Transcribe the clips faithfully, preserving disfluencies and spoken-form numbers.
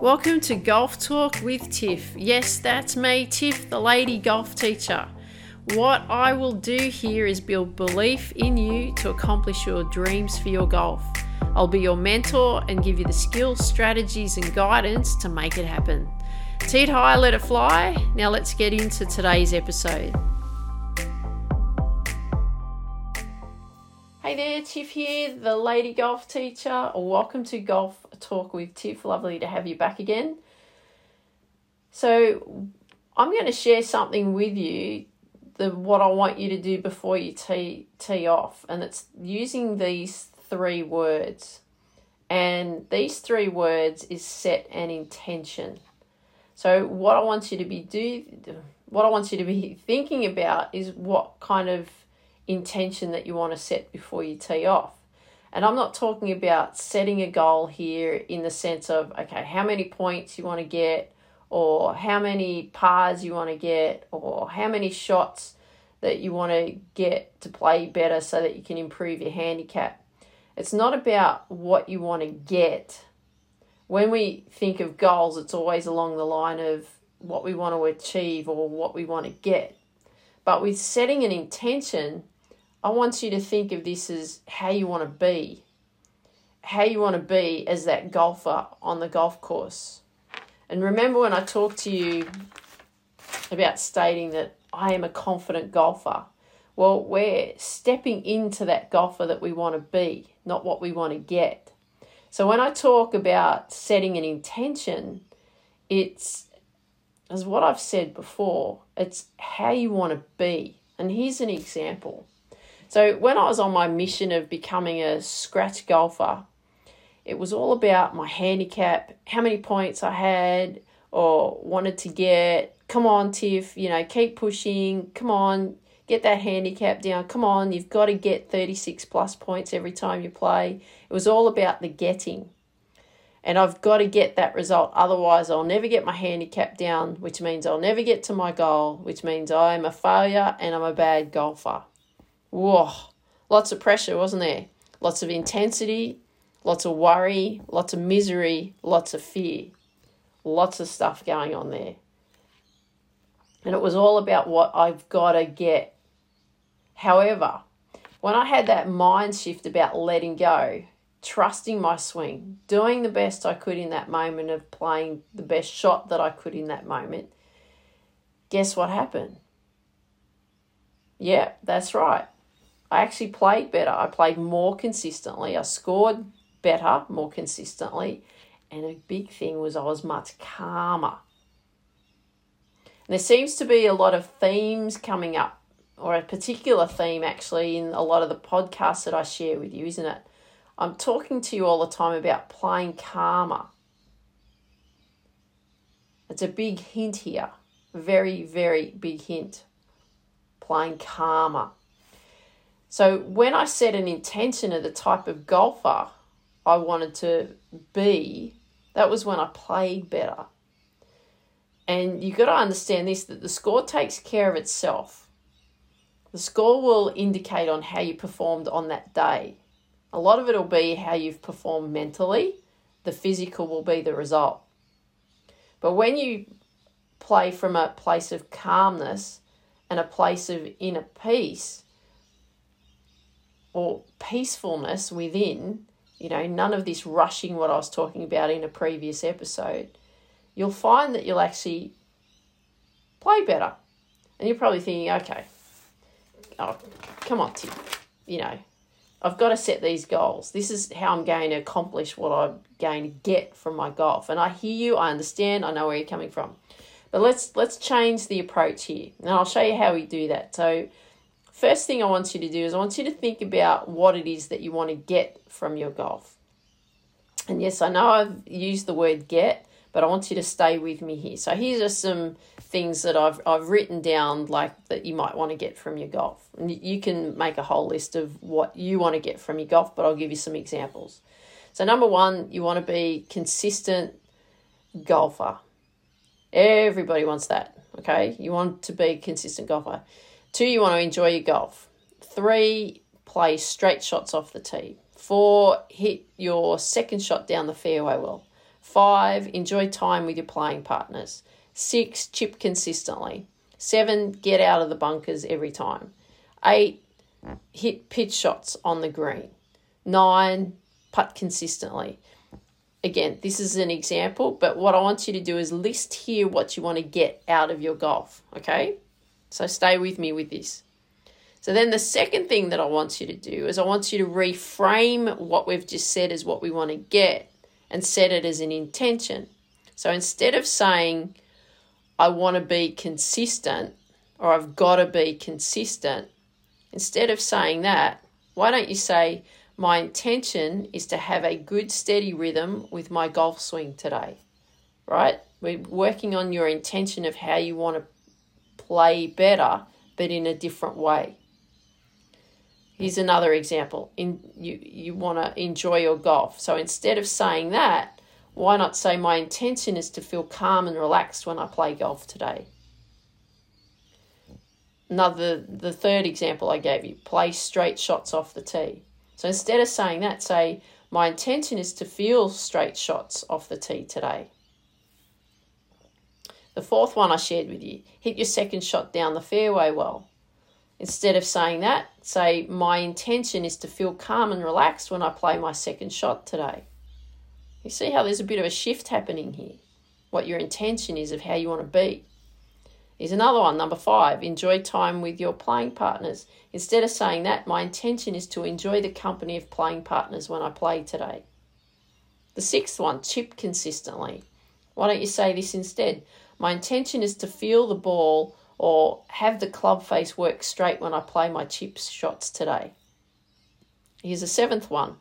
Welcome to Golf Talk with Tiff. Yes, that's me, Tiff, the lady golf teacher. What I will do here is build belief in you to accomplish your dreams for your golf. I'll be your mentor and give you the skills, strategies, and guidance to make it happen. Tee it high, let it fly. Now let's get into today's episode. Hey there, Tiff here, the lady golf teacher. Welcome to Golf Talk with Tiff. Lovely to have you back again. So I'm going to share something with you, the what I want you to do before you tee, tee off, and it's using these three words. And these three words is set an intention. So what I want you to be do, what I want you to be thinking about is what kind of intention that you want to set before you tee off. And I'm not talking about setting a goal here in the sense of, okay, how many points you want to get, or how many pars you want to get, or how many shots that you want to get to play better so that you can improve your handicap. It's not about what you want to get. When we think of goals, it's always along the line of what we want to achieve or what we want to get. But with setting an intention, I want you to think of this as how you want to be, how you want to be as that golfer on the golf course. And remember when I talked to you about stating that I am a confident golfer. Well, we're stepping into that golfer that we want to be, not what we want to get. So when I talk about setting an intention, it's, as what I've said before, it's how you want to be. And here's an example. So when I was on my mission of becoming a scratch golfer, it was all about my handicap, how many points I had or wanted to get. Come on, Tiff, you know, keep pushing. Come on, get that handicap down. Come on, you've got to get thirty-six plus points every time you play. It was all about the getting. And I've got to get that result, otherwise I'll never get my handicap down, which means I'll never get to my goal, which means I'm a failure and I'm a bad golfer. Whoa, lots of pressure, wasn't there? Lots of intensity, lots of worry, lots of misery, lots of fear, lots of stuff going on there. And it was all about what I've got to get. However, when I had that mind shift about letting go, trusting my swing, doing the best I could in that moment of playing the best shot that I could in that moment, guess what happened? Yeah, that's right. I actually played better. I played more consistently. I scored better, more consistently. And a big thing was I was much calmer. And there seems to be a lot of themes coming up, or a particular theme actually in a lot of the podcasts that I share with you, isn't it? I'm talking to you all the time about playing calmer. It's a big hint here. Very, very big hint. Playing calmer. So when I set an intention of the type of golfer I wanted to be, that was when I played better. And you've got to understand this, that the score takes care of itself. The score will indicate on how you performed on that day. A lot of it will be how you've performed mentally. The physical will be the result. But when you play from a place of calmness and a place of inner peace or peacefulness within, you know, none of this rushing what I was talking about in a previous episode, you'll find that you'll actually play better. And you're probably thinking, okay, oh, come on, Tim, you know, I've got to set these goals. This is how I'm going to accomplish what I'm going to get from my golf. And I hear you, I understand, I know where you're coming from. But let's let's change the approach here. And I'll show you how we do that. So first thing I want you to do is I want you to think about what it is that you want to get from your golf. And yes, I know I've used the word get, but I want you to stay with me here. So here's just some things that I've I've written down, like that you might want to get from your golf. And you can make a whole list of what you want to get from your golf, but I'll give you some examples. So number one, you want to be consistent golfer. Everybody wants that, okay? You want to be consistent golfer. Two, you want to enjoy your golf. Three, play straight shots off the tee. Four, hit your second shot down the fairway well. Five, enjoy time with your playing partners. Six, chip consistently. Seven, get out of the bunkers every time. Eight, hit pitch shots on the green. Nine, putt consistently. Again, this is an example, but what I want you to do is list here what you want to get out of your golf, okay? So stay with me with this. So then the second thing that I want you to do is I want you to reframe what we've just said as what we want to get and set it as an intention. So instead of saying, I want to be consistent or I've got to be consistent, instead of saying that, why don't you say, my intention is to have a good steady rhythm with my golf swing today, right? We're working on your intention of how you want to play better, but in a different way. Here's another example. In you, you want to enjoy your golf. So instead of saying that, why not say my intention is to feel calm and relaxed when I play golf today? Another, the third example I gave you, play straight shots off the tee. So instead of saying that, say my intention is to feel straight shots off the tee today. The fourth one I shared with you, hit your second shot down the fairway well. Instead of saying that, say, my intention is to feel calm and relaxed when I play my second shot today. You see how there's a bit of a shift happening here, what your intention is of how you want to be. Here's another one, number five, enjoy time with your playing partners. Instead of saying that, my intention is to enjoy the company of playing partners when I play today. The sixth one, chip consistently. Why don't you say this instead? My intention is to feel the ball or have the club face work straight when I play my chip shots today. Here's a seventh one.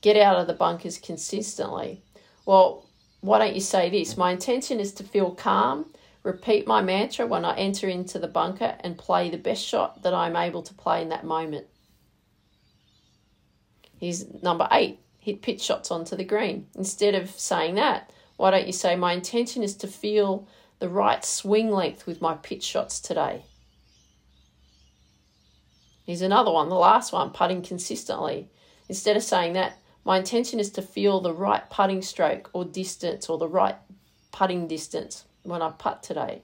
Get out of the bunkers consistently. Well, why don't you say this? My intention is to feel calm, repeat my mantra when I enter into the bunker and play the best shot that I'm able to play in that moment. Here's number eight. Hit pitch shots onto the green. Instead of saying that, why don't you say my intention is to feel the right swing length with my pitch shots today. Here's another one, the last one, putting consistently. Instead of saying that, my intention is to feel the right putting stroke or distance or the right putting distance when I putt today.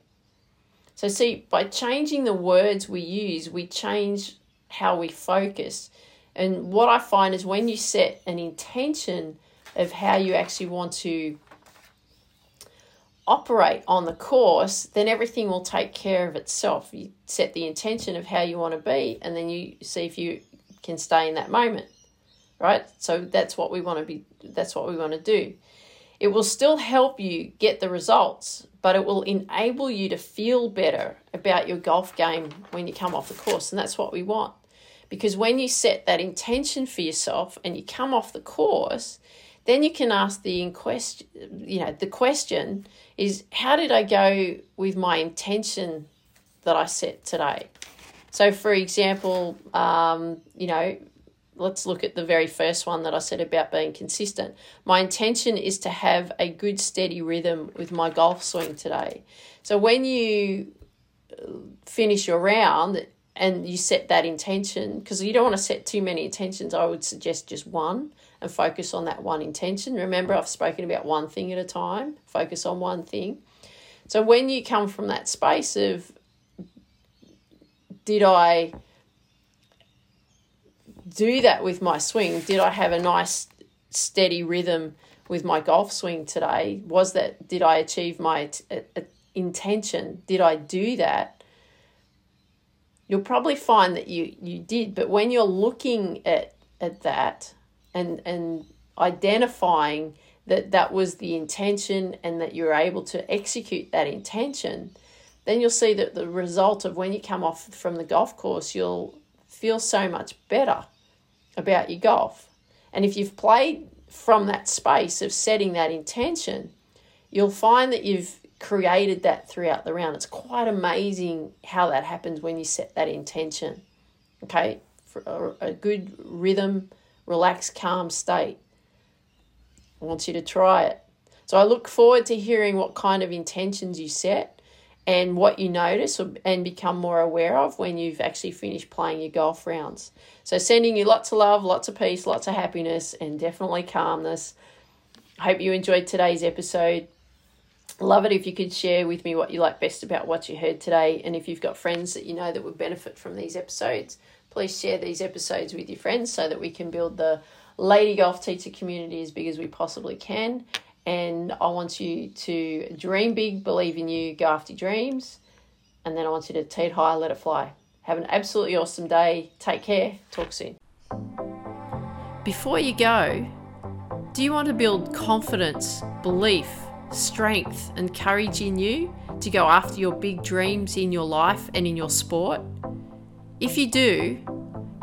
So see, by changing the words we use, we change how we focus. And what I find is when you set an intention of how you actually want to operate on the course, then everything will take care of itself. You set the intention of how you want to be, and then you see if you can stay in that moment, right? So that's what we want to be, that's what we want to do. It will still help you get the results, but it will enable you to feel better about your golf game when you come off the course, and that's what we want. Because when you set that intention for yourself and you come off the course, then you can ask the question, you know, the question is, how did I go with my intention that I set today? So, for example, um, you know, let's look at the very first one that I said about being consistent. My intention is to have a good, steady rhythm with my golf swing today. So when you finish your round and you set that intention, because you don't want to set too many intentions, I would suggest just one. And focus on that one intention. Remember, I've spoken about one thing at a time. Focus on one thing. So when you come from that space of, did I do that with my swing? Did I have a nice steady rhythm with my golf swing today? Was that, did I achieve my t- a- intention? Did I do that? You'll probably find that you, you did. But when you're looking at, at that, and and identifying that that was the intention and that you're able to execute that intention, then you'll see that the result of when you come off from the golf course, you'll feel so much better about your golf. And if you've played from that space of setting that intention, you'll find that you've created that throughout the round. It's quite amazing how that happens when you set that intention, okay? For a, a good rhythm, relaxed, calm state. I want you to try it. So I look forward to hearing what kind of intentions you set and what you notice and become more aware of when you've actually finished playing your golf rounds. So sending you lots of love, lots of peace, lots of happiness, and definitely calmness. hope you enjoyed today's episode. Love it if you could share with me what you like best about what you heard today. And if you've got friends that you know that would benefit from these episodes, please share these episodes with your friends so that we can build the Lady Golf Teacher community as big as we possibly can. And I want you to dream big, believe in you, go after your dreams. And then I want you to teed high, let it fly. Have an absolutely awesome day. Take care. Talk soon. Before you go, do you want to build confidence, belief, strength and courage in you to go after your big dreams in your life and in your sport? If you do,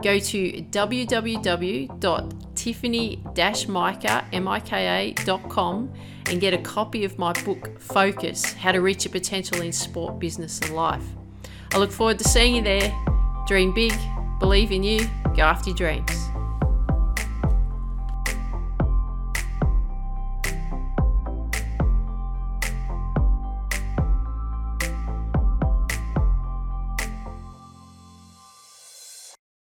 go to w w w dot tiffany dash mika dot com and get a copy of my book, Focus, How to Reach Your Potential in Sport, Business and Life. I look forward to seeing you there. Dream big, believe in you, go after your dreams.